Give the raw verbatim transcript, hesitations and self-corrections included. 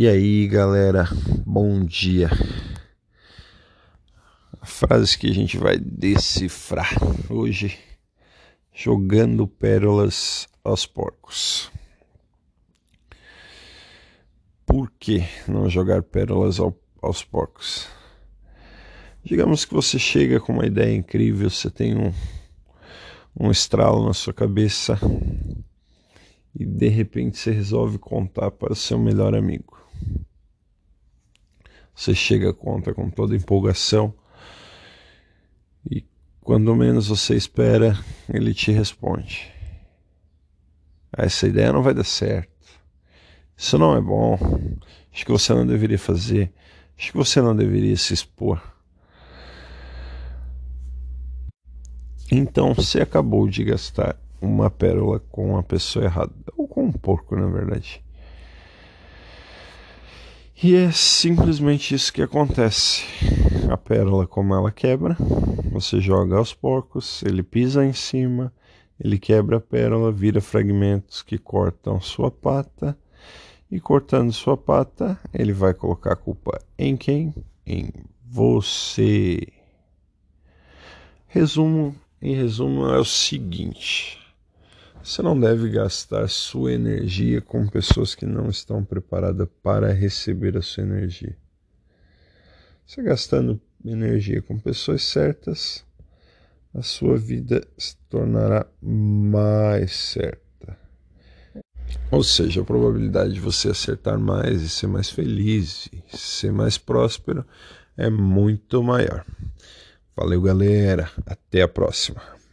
E aí, galera, bom dia. A frase que a gente vai decifrar hoje: jogando pérolas aos porcos. Por que não jogar pérolas ao, aos porcos? Digamos que você chega com uma ideia incrível, você tem um, um estralo na sua cabeça e de repente você resolve contar para o seu melhor amigo. Você chega, conta com toda empolgação e quando menos você espera, ele te responde: essa ideia não vai dar certo, isso não é bom, acho que você não deveria fazer, acho que você não deveria se expor. Então você acabou de gastar uma pérola com a pessoa errada, ou com um porco, na verdade. E é simplesmente isso que acontece. A pérola, como ela quebra, você joga aos porcos, ele pisa em cima, ele quebra a pérola, vira fragmentos que cortam sua pata, e cortando sua pata, ele vai colocar a culpa em quem? Em você. Resumo, em resumo, é o seguinte: você não deve gastar sua energia com pessoas que não estão preparadas para receber a sua energia. Você gastando energia com pessoas certas, a sua vida se tornará mais certa. Ou seja, a probabilidade de você acertar mais e ser mais feliz, e ser mais próspero, é muito maior. Valeu, galera. Até a próxima.